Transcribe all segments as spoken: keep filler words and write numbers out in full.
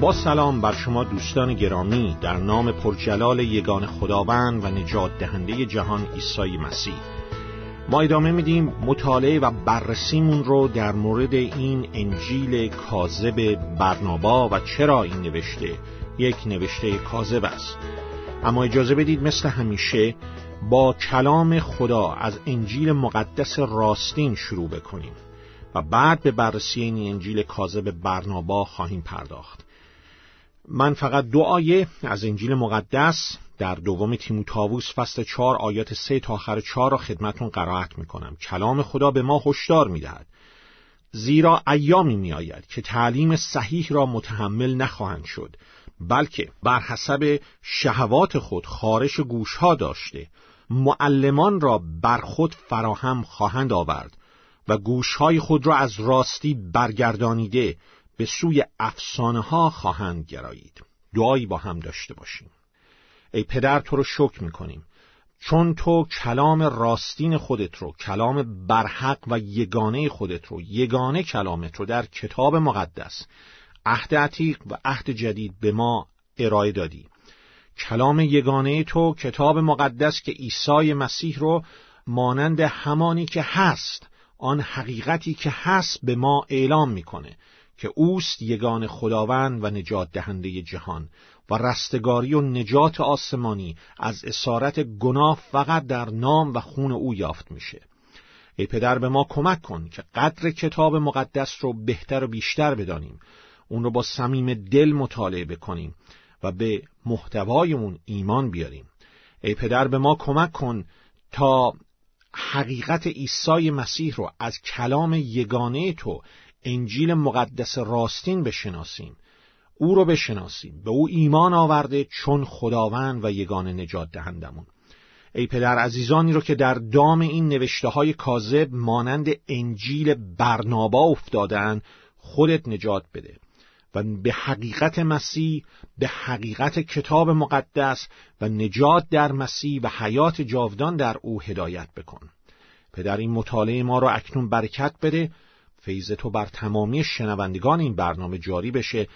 با سلام بر شما دوستان گرامی، در نام پرجلال یگان خداوند و نجات دهنده جهان عیسی مسیح. ما ادامه میدیم مطالعه و بررسیمون رو در مورد این انجیل کاذب برنابا و چرا این نوشته یک نوشته کاذب است. اما اجازه بدید مثل همیشه با کلام خدا از انجیل مقدس راستین شروع بکنیم و بعد به بررسی این انجیل کاذب برنابا خواهیم پرداخت. من فقط دو آیه از انجیل مقدس در دوم تیموتاووس فصل چهار آیات سه تا آخر چهار را خدمتون قرائت میکنم. کلام خدا به ما هشدار میدهد: زیرا ایامی میآید که تعلیم صحیح را متحمل نخواهند شد، بلکه بر حسب شهوات خود خارش گوشها داشته معلمان را بر خود فراهم خواهند آورد و گوشهای خود را از راستی برگردانیده به سوی افسانه ها خواهند گرایید. دعایی با هم داشته باشیم. ای پدر، تو رو شکر میکنیم چون تو کلام راستین خودت رو، کلام برحق و یگانه خودت رو، یگانه کلامت رو در کتاب مقدس، عهد عتیق و عهد جدید به ما ارائه دادی. کلام یگانه تو، کتاب مقدس که عیسی مسیح رو مانند همانی که هست، آن حقیقتی که هست به ما اعلام میکنه که اوست یگان خداوند و نجات دهنده جهان و رستگاری و نجات آسمانی از اسارت گناه فقط در نام و خون او یافت میشه. ای پدر، به ما کمک کن که قدر کتاب مقدس رو بهتر و بیشتر بدانیم، اون رو با صمیم دل مطالعه بکنیم و به محتوایمون ایمان بیاریم. ای پدر، به ما کمک کن تا حقیقت عیسی مسیح رو از کلام یگانه تو، انجیل مقدس راستین بشناسیم، او رو بشناسیم، به او ایمان آورده چون خداوند و یگانه نجات دهندمون. ای پدر، عزیزانی رو که در دام این نوشته های کاذب مانند انجیل برنابا افتادن، خودت نجات بده و به حقیقت مسیح، به حقیقت کتاب مقدس و نجات در مسیح و حیات جاودان در او هدایت بکن. پدر، این مطالعه ما را اکنون برکت بده، فیض تو بر تمامی شنوندگان این برنامه جاری بشه،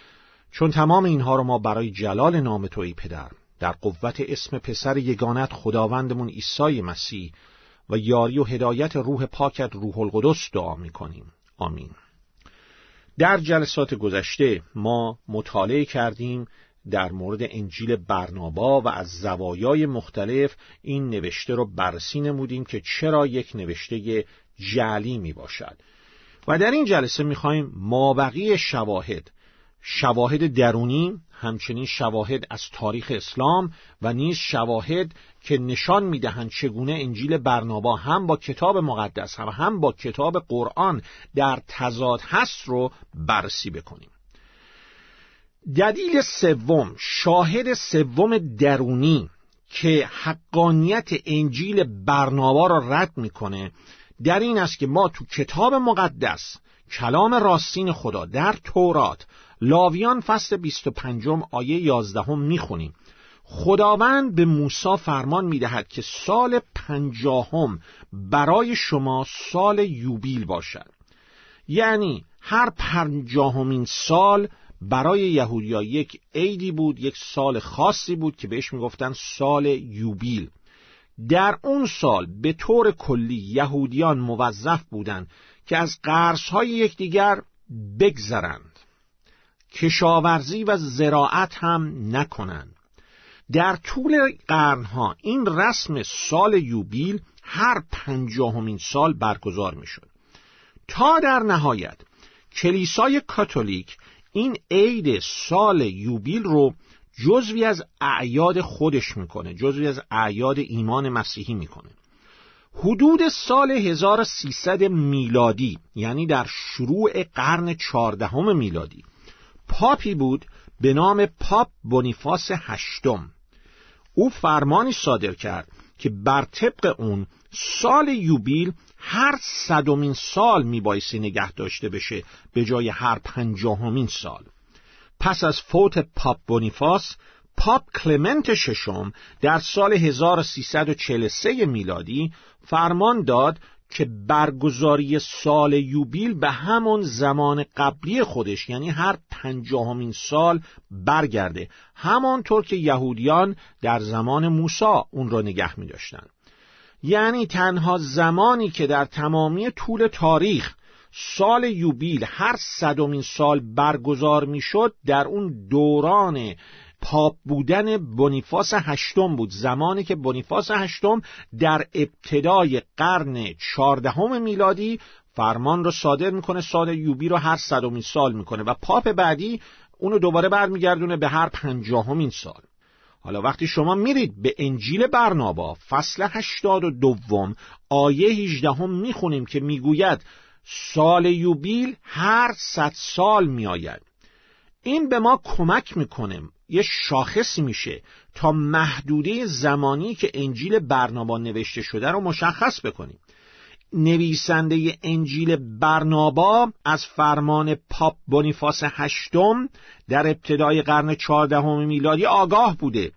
چون تمام اینها را ما برای جلال نام تو ای پدر، در قوت اسم پسر یگانت خداوندمون عیسی مسیح و یاری و هدایت روح پاکت روح القدس دعا می‌کنیم. آمین. در جلسات گذشته ما مطالعه کردیم در مورد انجیل برنابا و از زوایای مختلف این نوشته رو بررسی نمودیم که چرا یک نوشته جعلی می باشد. و در این جلسه می خواهیم مابقی شواهد، شواهد درونی، همچنین شواهد از تاریخ اسلام و نیز شواهد که نشان می‌دهند چگونه انجیل برنابا هم با کتاب مقدس هم هم با کتاب قرآن در تضاد هست رو بررسی بکنیم. دلیل سوم، شاهد سوم درونی که حقانیت انجیل برنابا را رد می‌کنه، در این است که ما تو کتاب مقدس، کلام راستین خدا، در تورات لاویان فصل بیست و پنج آیه یازده میخونیم خداوند به موسی فرمان میدهد که سال پنجاهم برای شما سال یوبیل باشد، یعنی هر پنجاهمین سال برای یهودی‌ها یک عیدی بود، یک سال خاصی بود که بهش میگفتن سال یوبیل. در اون سال به طور کلی یهودیان موظف بودند که از قرض‌های یکدیگر بگذرند، کشاورزی و زراعت هم نکنند. در طول قرنها این رسم سال یوبیل هر پنجاهمین سال برگزار می شد تا در نهایت کلیسای کاتولیک این عید سال یوبیل رو جزوی از اعیاد خودش می کنه، جزوی از اعیاد ایمان مسیحی می کنه. حدود سال هزار و سیصد میلادی، یعنی در شروع قرن چهاردهم میلادی، پاپی بود به نام پاپ بونیفاس هشتم. او فرمانی صادر کرد که بر طبق اون سال یوبیل هر صدمین سال میبایستی نگه داشته بشه به جای هر پنجاهمین سال. پس از فوت پاپ بونیفاس، پاپ کلمنت ششم در سال هزار و سیصد و چهل و سه میلادی فرمان داد که برگزاری سال یوبیل به همون زمان قبلی خودش، یعنی هر پنجاهمین سال برگرده، همانطور که یهودیان در زمان موسی اون را نگه می داشتن. یعنی تنها زمانی که در تمامی طول تاریخ سال یوبیل هر صدمین سال برگزار می شد در اون دوران پاپ بودن بونیفاس هشتم بود، زمانی که بونیفاس هشتم در ابتدای قرن چهاردهم میلادی فرمان رو صادر میکنه، سال یوبیل رو هر صدمین سال میکنه و پاپ بعدی اونو دوباره برمیگردونه به هر پنجاهمین سال. حالا وقتی شما میرید به انجیل برنابا فصل هشتاد و دوم آیه هجدهم میخونیم که میگوید سال یوبیل هر صد سال میآید. این به ما کمک میکنه، یه شاخص میشه تا محدوده زمانی که انجیل برنابا نوشته شده رو مشخص بکنیم. نویسنده انجیل برنابا از فرمان پاپ بونیفاس هشتم در ابتدای قرن چهاردهم میلادی آگاه بوده.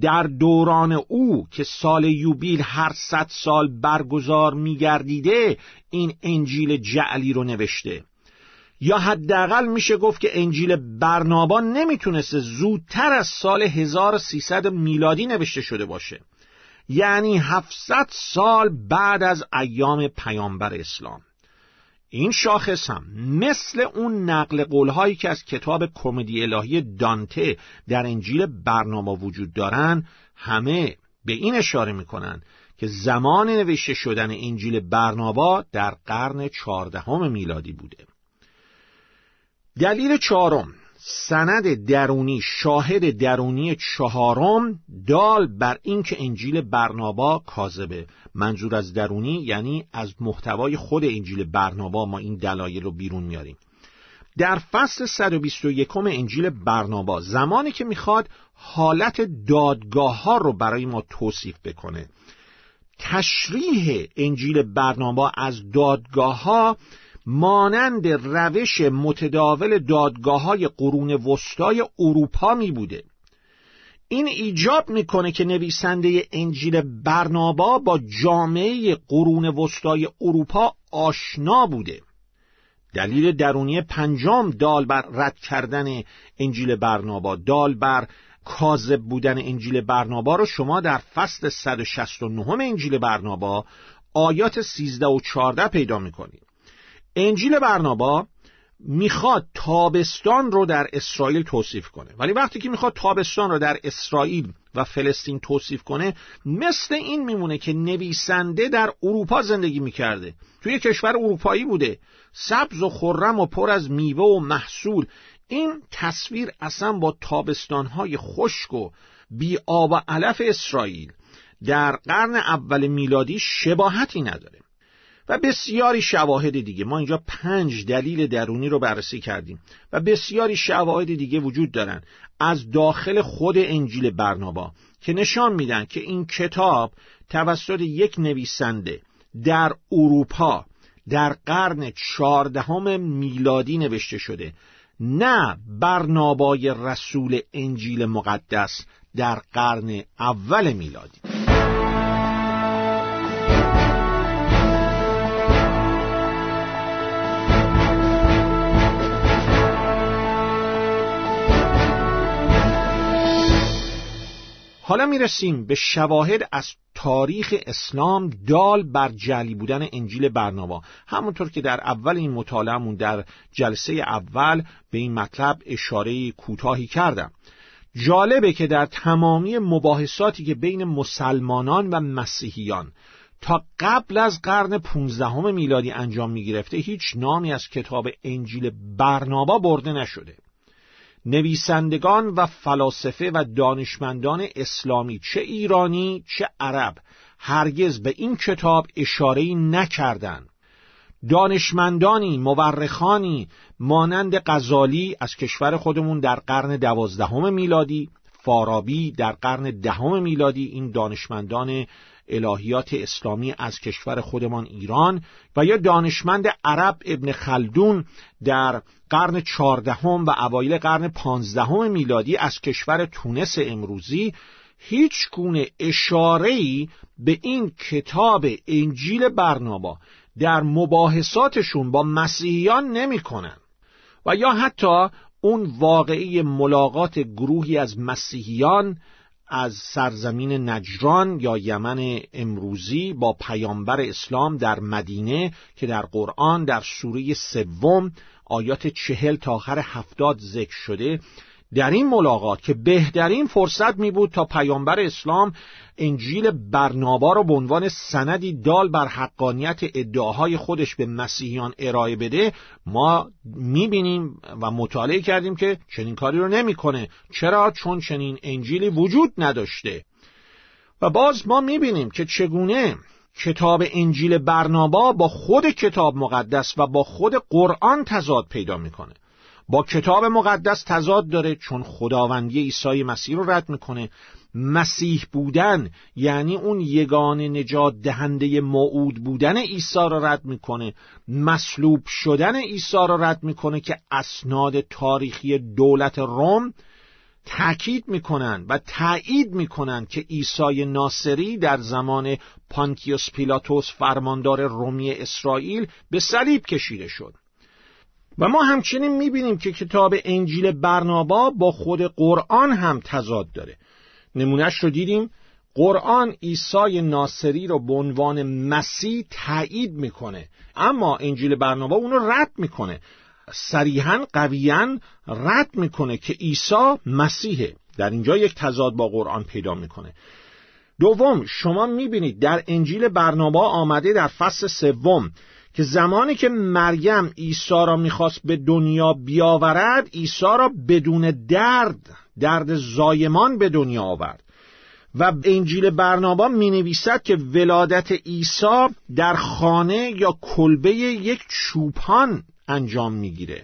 در دوران او که سال یوبیل هر صد سال برگزار میگردیده این انجیل جعلی رو نوشته، یا حداقل میشه گفت که انجیل برنابا نمیتونسته زودتر از سال هزار و سیصد میلادی نوشته شده باشه، یعنی هفتصد سال بعد از ایام پیامبر اسلام. این شاخص هم مثل اون نقل قولهایی که از کتاب کمدی الهی دانته در انجیل برنابا وجود دارن، همه به این اشاره میکنن که زمان نوشته شدن انجیل برنابا در قرن چهاردهم میلادی بوده. دلیل چهارم، سند درونی، شاهد درونی چهارم دال بر این که انجیل برنابا کاذبه. منظور از درونی یعنی از محتوای خود انجیل برنابا ما این دلایل رو بیرون میاریم. در فصل صد و بیست و یک انجیل برنابا زمانی که میخواد حالت دادگاه ها رو برای ما توصیف بکنه، تشریح انجیل برنابا از دادگاه ها مانند روش متداول دادگاه‌های قرون وسطای اروپا می بوده. این ایجاب میکنه که نویسنده انجیل برنابا با جامعه قرون وسطای اروپا آشنا بوده. دلیل درونی پنجم دال بر رد کردن انجیل برنابا، دال بر کاذب بودن انجیل برنابا رو شما در فصل صد و شصت و نه انجیل برنابا آیات سیزده و چهارده پیدا میکنید. انجیل برنابا میخواد تابستان رو در اسرائیل توصیف کنه، ولی وقتی که میخواد تابستان رو در اسرائیل و فلسطین توصیف کنه، مثل این میمونه که نویسنده در اروپا زندگی میکرده، توی کشور اروپایی بوده، سبز و خرم و پر از میوه و محصول. این تصویر اصلا با تابستانهای خشک و بی آب و علف اسرائیل در قرن اول میلادی شباهتی نداره و بسیاری شواهد دیگه. ما اینجا پنج دلیل درونی رو بررسی کردیم و بسیاری شواهد دیگه وجود دارن از داخل خود انجیل برنابا که نشان میدن که این کتاب توسط یک نویسنده در اروپا در قرن چهاردهم میلادی نوشته شده، نه برنابای رسول انجیل مقدس در قرن اول میلادی. حالا میرسیم به شواهد از تاریخ اسلام دال بر جعلی بودن انجیل برنابا. همونطور که در اول این مطالعهمون در جلسه اول به این مطلب اشاره کوتاهی کردم. جالبه که در تمامی مباحثاتی که بین مسلمانان و مسیحیان تا قبل از قرن پانزدهم میلادی انجام میگرفته، هیچ نامی از کتاب انجیل برنابا برده نشده. نویسندگان و فلاسفه و دانشمندان اسلامی چه ایرانی چه عرب هرگز به این کتاب اشاره‌ای نکردند. دانشمندانی، مورخانی مانند غزالی از کشور خودمون در قرن دوازدهم میلادی، فارابی در قرن دهم میلادی، این دانشمندان الهیات اسلامی از کشور خودمان ایران، و یا دانشمند عرب ابن خلدون در قرن چهاردهم و اوایل قرن پانزدهم میلادی از کشور تونس امروزی، هیچ گونه اشاره‌ای به این کتاب انجیل برنابا در مباحثاتشون با مسیحیان نمی‌کنن. و یا حتی اون واقعه ملاقات گروهی از مسیحیان از سرزمین نجران یا یمن امروزی با پیامبر اسلام در مدینه که در قرآن در سوره سوم آیات چهل تا آخر هفتاد ذکر شده، در این ملاقات که بهترین فرصت می بود تا پیامبر اسلام انجیل برنابا را به عنوان سندی دال بر حقانیت ادعاهای خودش به مسیحیان ارائه بده، ما می بینیم و مطالعه کردیم که چنین کاری رو نمی کنه. چرا؟ چون چنین انجیلی وجود نداشته. و باز ما می بینیم که چگونه کتاب انجیل برنابا با خود کتاب مقدس و با خود قرآن تضاد پیدا می کنه. با کتاب مقدس تضاد داره چون خداوندی عیسی مسیح رو رد میکنه. مسیح بودن یعنی اون یگانه نجات دهنده موعود بودن عیسی رو رد میکنه. مصلوب شدن عیسی رو رد میکنه که اسناد تاریخی دولت روم تأکید میکنن و تأیید میکنن که عیسی ناصری در زمان پانکیوس پیلاتوس فرماندار رومی اسرائیل به صلیب کشیده شد. و ما همچنین میبینیم که کتاب انجیل برنابا با خود قرآن هم تضاد داره. نمونهش رو دیدیم، قرآن عیسی ناصری رو به عنوان مسیح تایید میکنه، اما انجیل برنابا اون رو رد میکنه، صریحاً قویاً رد میکنه که عیسی مسیحه. در اینجا یک تضاد با قرآن پیدا میکنه. دوم، شما میبینید در انجیل برنابا آمده در فصل سوم که زمانی که مریم عیسی را میخواست به دنیا بیاورد، عیسی را بدون درد، درد زایمان به دنیا آورد. و انجیل برنابا مینویسد که ولادت عیسی در خانه یا کلبه یک چوپان انجام میگیره،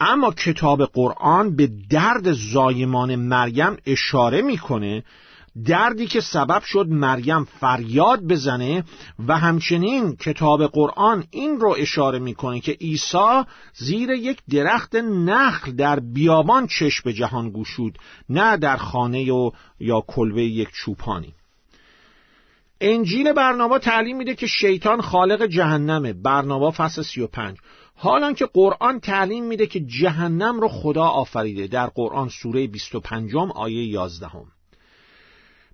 اما کتاب قرآن به درد زایمان مریم اشاره میکنه دردی که سبب شد مریم فریاد بزنه و همچنین کتاب قرآن این رو اشاره میکنه که عیسی زیر یک درخت نخل در بیابان چشم به جهان گشود، نه در خانه و یا کلبه یک چوپانی. انجیل برنابا تعلیم میده که شیطان خالق جهنمه. برنابا فصل سی و پنج. حالان که قرآن تعلیم میده که جهنم رو خدا آفریده، در قرآن سوره بیست و پنج آیه یازده.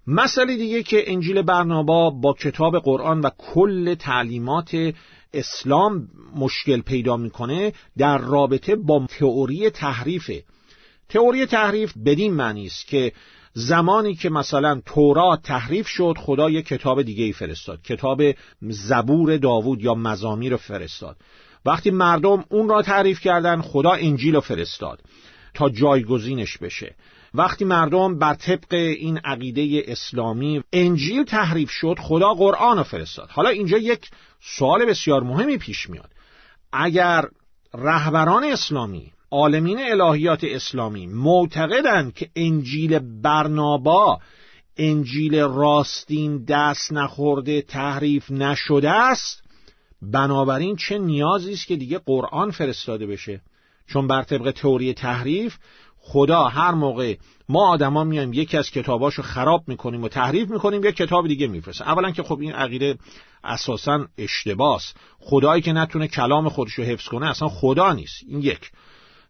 مسئله دیگه که انجیل برنابا با کتاب قرآن و کل تعلیمات اسلام مشکل پیدا میکنه در رابطه با تئوری تحریفه. تئوری تحریف بدین معنی است که زمانی که مثلا تورات تحریف شد، خدا یک کتاب دیگه ای فرستاد، کتاب زبور داوود یا مزامیر فرستاد. وقتی مردم اون را تعریف کردن، خدا انجیل رو فرستاد تا جایگزینش بشه. وقتی مردم بر طبق این عقیده اسلامی انجیل تحریف شد، خدا قرآن رو فرستاد. حالا اینجا یک سوال بسیار مهمی پیش میاد. اگر رهبران اسلامی، عالمین الهیات اسلامی معتقدند که انجیل برنابا انجیل راستین دست نخورده تحریف نشده است، بنابراین چه نیازی است که دیگه قرآن فرستاده بشه؟ چون بر طبق تئوری تحریف خدا هر موقع ما آدما میایم یکی از کتاباشو خراب میکنیم و تحریف میکنیم، یک کتاب دیگه میفرسته. اولا که خب این عقیده اساسا اشتباس. خدایی که نتونه کلام خودشو حفظ کنه اصلا خدا نیست. این یک.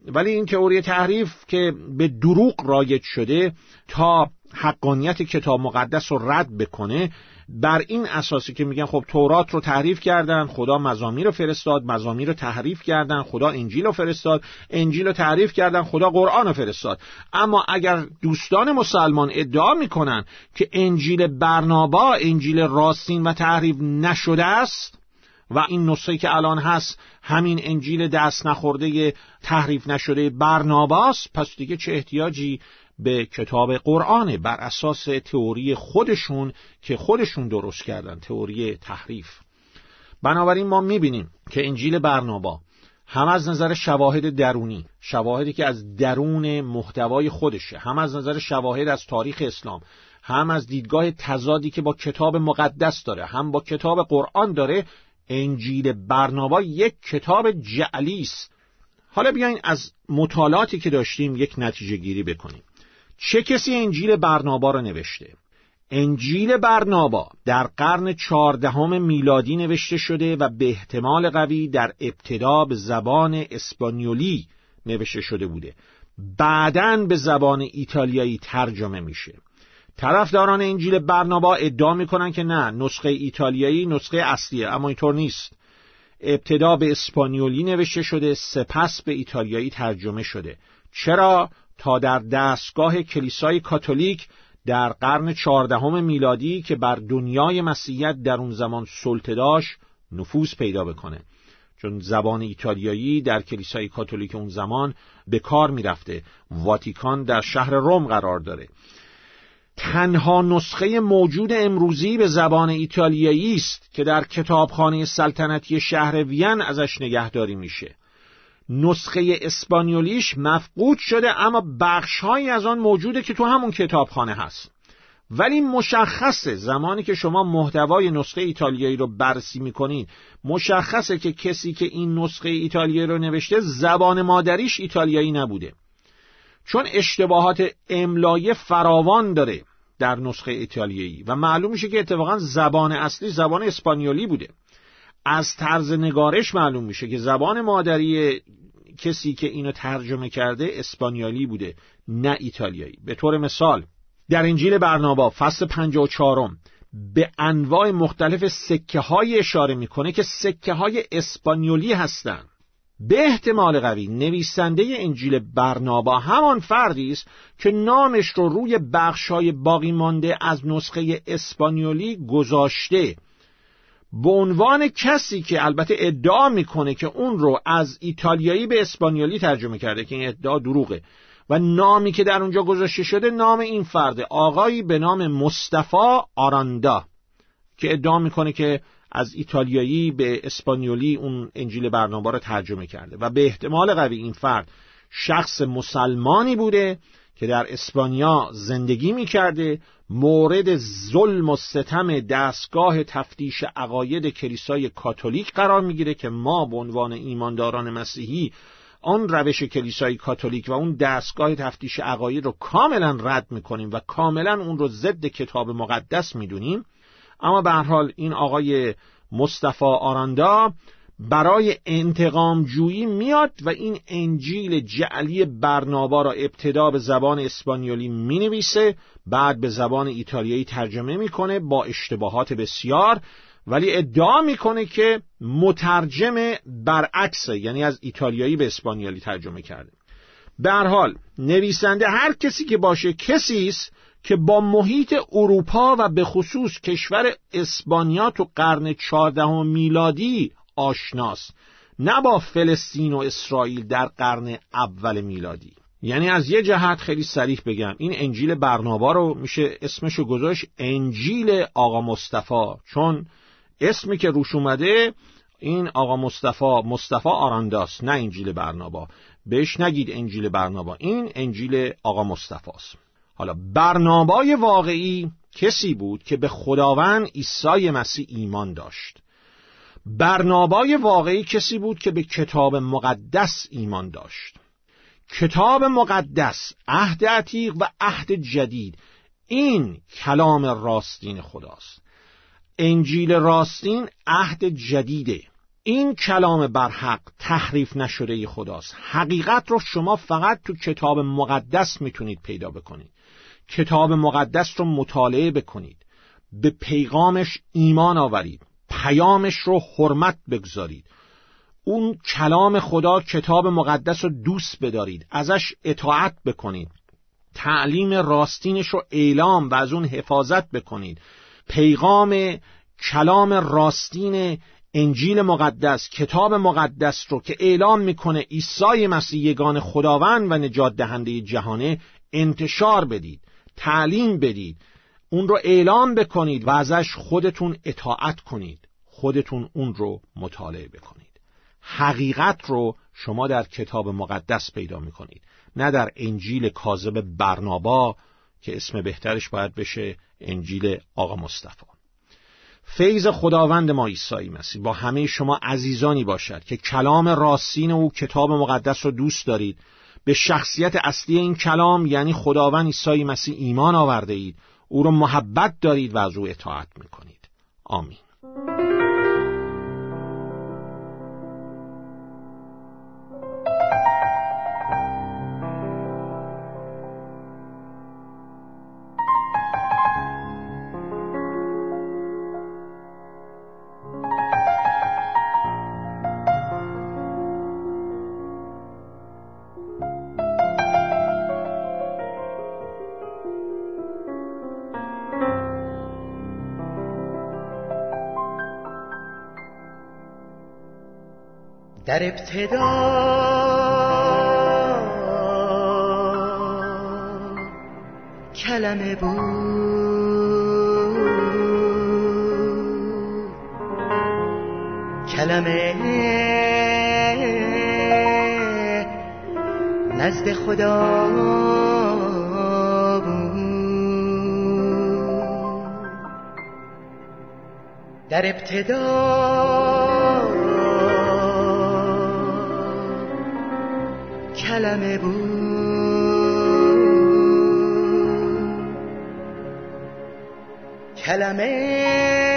ولی این تئوری تحریف که به دروغ رایج شده تا حقانیت کتاب مقدس رو رد بکنه، بر این اساسی که میگن خب تورات رو تحریف کردن، خدا مزامیر رو فرستاد، مزامیر رو تحریف کردن، خدا انجیل رو فرستاد، انجیل رو تحریف کردن، خدا قرآن رو فرستاد. اما اگر دوستان مسلمان ادعا میکنن که انجیل برنابا انجیل راستین و تحریف نشده است و این نسخه که الان هست همین انجیل دست نخورده تحریف نشده برناباست، پس دیگه چه احتیاجی به کتاب قرآنه؟ بر اساس تئوری خودشون که خودشون درست کردن، تئوری تحریف. بنابراین ما میبینیم که انجیل برنابا هم از نظر شواهد درونی، شواهدی که از درون محتوای خودشه، هم از نظر شواهد از تاریخ اسلام، هم از دیدگاه تضادی که با کتاب مقدس داره، هم با کتاب قرآن داره، انجیل برنابا یک کتاب جعلی است. حالا بیاین از مطالعاتی که داشتیم یک نتیجه گیری بکنیم. چه کسی انجیل برنابا را نوشته؟ انجیل برنابا در قرن چهاردهم میلادی نوشته شده و به احتمال قوی در ابتدا به زبان اسپانیولی نوشته شده بوده، بعداً به زبان ایتالیایی ترجمه میشه. طرفداران انجیل برنابا ادعا میکنن که نه، نسخه ایتالیایی نسخه اصلیه، اما اینطور نیست. ابتدا به اسپانیولی نوشته شده، سپس به ایتالیایی ترجمه شده. چرا؟ تا در دستگاه کلیسای کاتولیک در قرن چهاردهم میلادی که بر دنیای مسیحیت در اون زمان سلطه داشت نفوذ پیدا بکنه. چون زبان ایتالیایی در کلیسای کاتولیک اون زمان به کار میرفته. واتیکان در شهر روم قرار داره. تنها نسخه موجود امروزی به زبان ایتالیایی است که در کتابخانه سلطنتی شهر وین ازش نگهداری میشه. نسخه اسپانیولیش مفقود شده، اما بخش‌هایی از آن موجوده که تو همون کتابخانه هست. ولی مشخصه زمانی که شما محتوای نسخه ایتالیایی رو بررسی می‌کنید، مشخصه که کسی که این نسخه ایتالیایی رو نوشته زبان مادریش ایتالیایی نبوده، چون اشتباهات املایی فراوان داره در نسخه ایتالیایی و معلوم میشه که اتفاقا زبان اصلی زبان اسپانیولی بوده. از طرز نگارش معلوم میشه که زبان مادری کسی که اینو ترجمه کرده اسپانیایی بوده، نه ایتالیایی. به طور مثال در انجیل برنابا فصل پنجاه و چهار به انواع مختلف سکه های اشاره میکنه که سکه های اسپانیولی هستند. به احتمال قوی نویسنده انجیل برنابا همان فردی است که نامش رو روی بخش‌های باقی مانده از نسخه اسپانیولی گذاشته، به عنوان کسی که البته ادعا میکنه که اون رو از ایتالیایی به اسپانیولی ترجمه کرده، که این ادعا دروغه. و نامی که در اونجا گذاشته شده نام این فرد، آقایی به نام مصطفی آراندا، که ادعا میکنه که از ایتالیایی به اسپانیولی اون انجیل برنابا را ترجمه کرده. و به احتمال قوی این فرد شخص مسلمانی بوده که در اسپانیا زندگی میکرده، مورد ظلم و ستم دستگاه تفتیش عقاید کلیسای کاتولیک قرار میگیره که ما به عنوان ایمانداران مسیحی آن روش کلیسای کاتولیک و اون دستگاه تفتیش عقاید رو کاملا رد میکنیم و کاملا اون رو ضد کتاب مقدس میدونیم. اما به هر حال این آقای مصطفی آراندا برای انتقام جویی میاد و این انجیل جعلی برنابا را ابتدا به زبان اسپانیولی می نویسه، بعد به زبان ایتالیایی ترجمه میکنه با اشتباهات بسیار، ولی ادعا میکنه که مترجم برعکسه، یعنی از ایتالیایی به اسپانیایی ترجمه کرده. به هر حال نویسنده هر کسی که باشه کسی است که با محیط اروپا و به خصوص کشور اسپانیا تو قرن چهاردهم میلادی آشناست، نه با فلسطین و اسرائیل در قرن اول میلادی. یعنی از یه جهت خیلی صریح بگم، این انجیل برنابا رو میشه اسمشو گذاشت انجیل آقا مصطفی، چون اسمی که روش اومده این آقا مصطفی مصطفی آرانداست، نه انجیل برنابا. بهش نگید انجیل برنابا، این انجیل آقا مصطفی است. حالا برنابای واقعی کسی بود که به خداوند عیسی مسیح ایمان داشت. برنابای واقعی کسی بود که به کتاب مقدس ایمان داشت. کتاب مقدس، عهد عتیق و عهد جدید، این کلام راستین خداست. انجیل راستین عهد جدیده. این کلام برحق تحریف نشده خداست. حقیقت رو شما فقط تو کتاب مقدس میتونید پیدا بکنید. کتاب مقدس رو مطالعه بکنید، به پیغامش ایمان آورید، پیامش رو حرمت بگذارید، اون کلام خدا کتاب مقدس رو دوست بدارید، ازش اطاعت بکنید، تعلیم راستینش رو اعلام و از اون حفاظت بکنید. پیغام کلام راستین انجیل مقدس، کتاب مقدس رو که اعلام میکنه عیسی مسیح یگان خداوند و نجات دهنده جهانه، انتشار بدید، تعلیم بدید، اون رو اعلام بکنید و ازش خودتون اطاعت کنید، خودتون اون رو مطالعه بکنید. حقیقت رو شما در کتاب مقدس پیدا میکنید، نه در انجیل کاذب برنابا که اسم بهترش باید بشه انجیل آقا مصطفی. فیض خداوند ما عیسی مسیح با همه شما عزیزانی باشد که کلام راستین او کتاب مقدس رو دوست دارید، به شخصیت اصلی این کلام یعنی خداوند عیسی مسیح ایمان آورده اید، او را محبت دارید و از او اطاعت میکنید. آمین. در ابتدا کلمه بود، کلمه نزد خدا بود. در ابتدا کلمه بود، کلمه